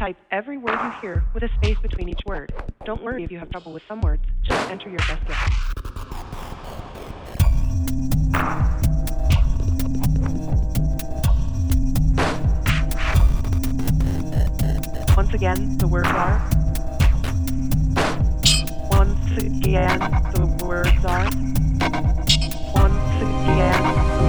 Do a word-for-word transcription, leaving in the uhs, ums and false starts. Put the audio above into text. Type every word you hear with a space between each word. Don't worry if you have trouble with some words. Just enter your best guess. Once again, the words are. Once again, the words are. Once again.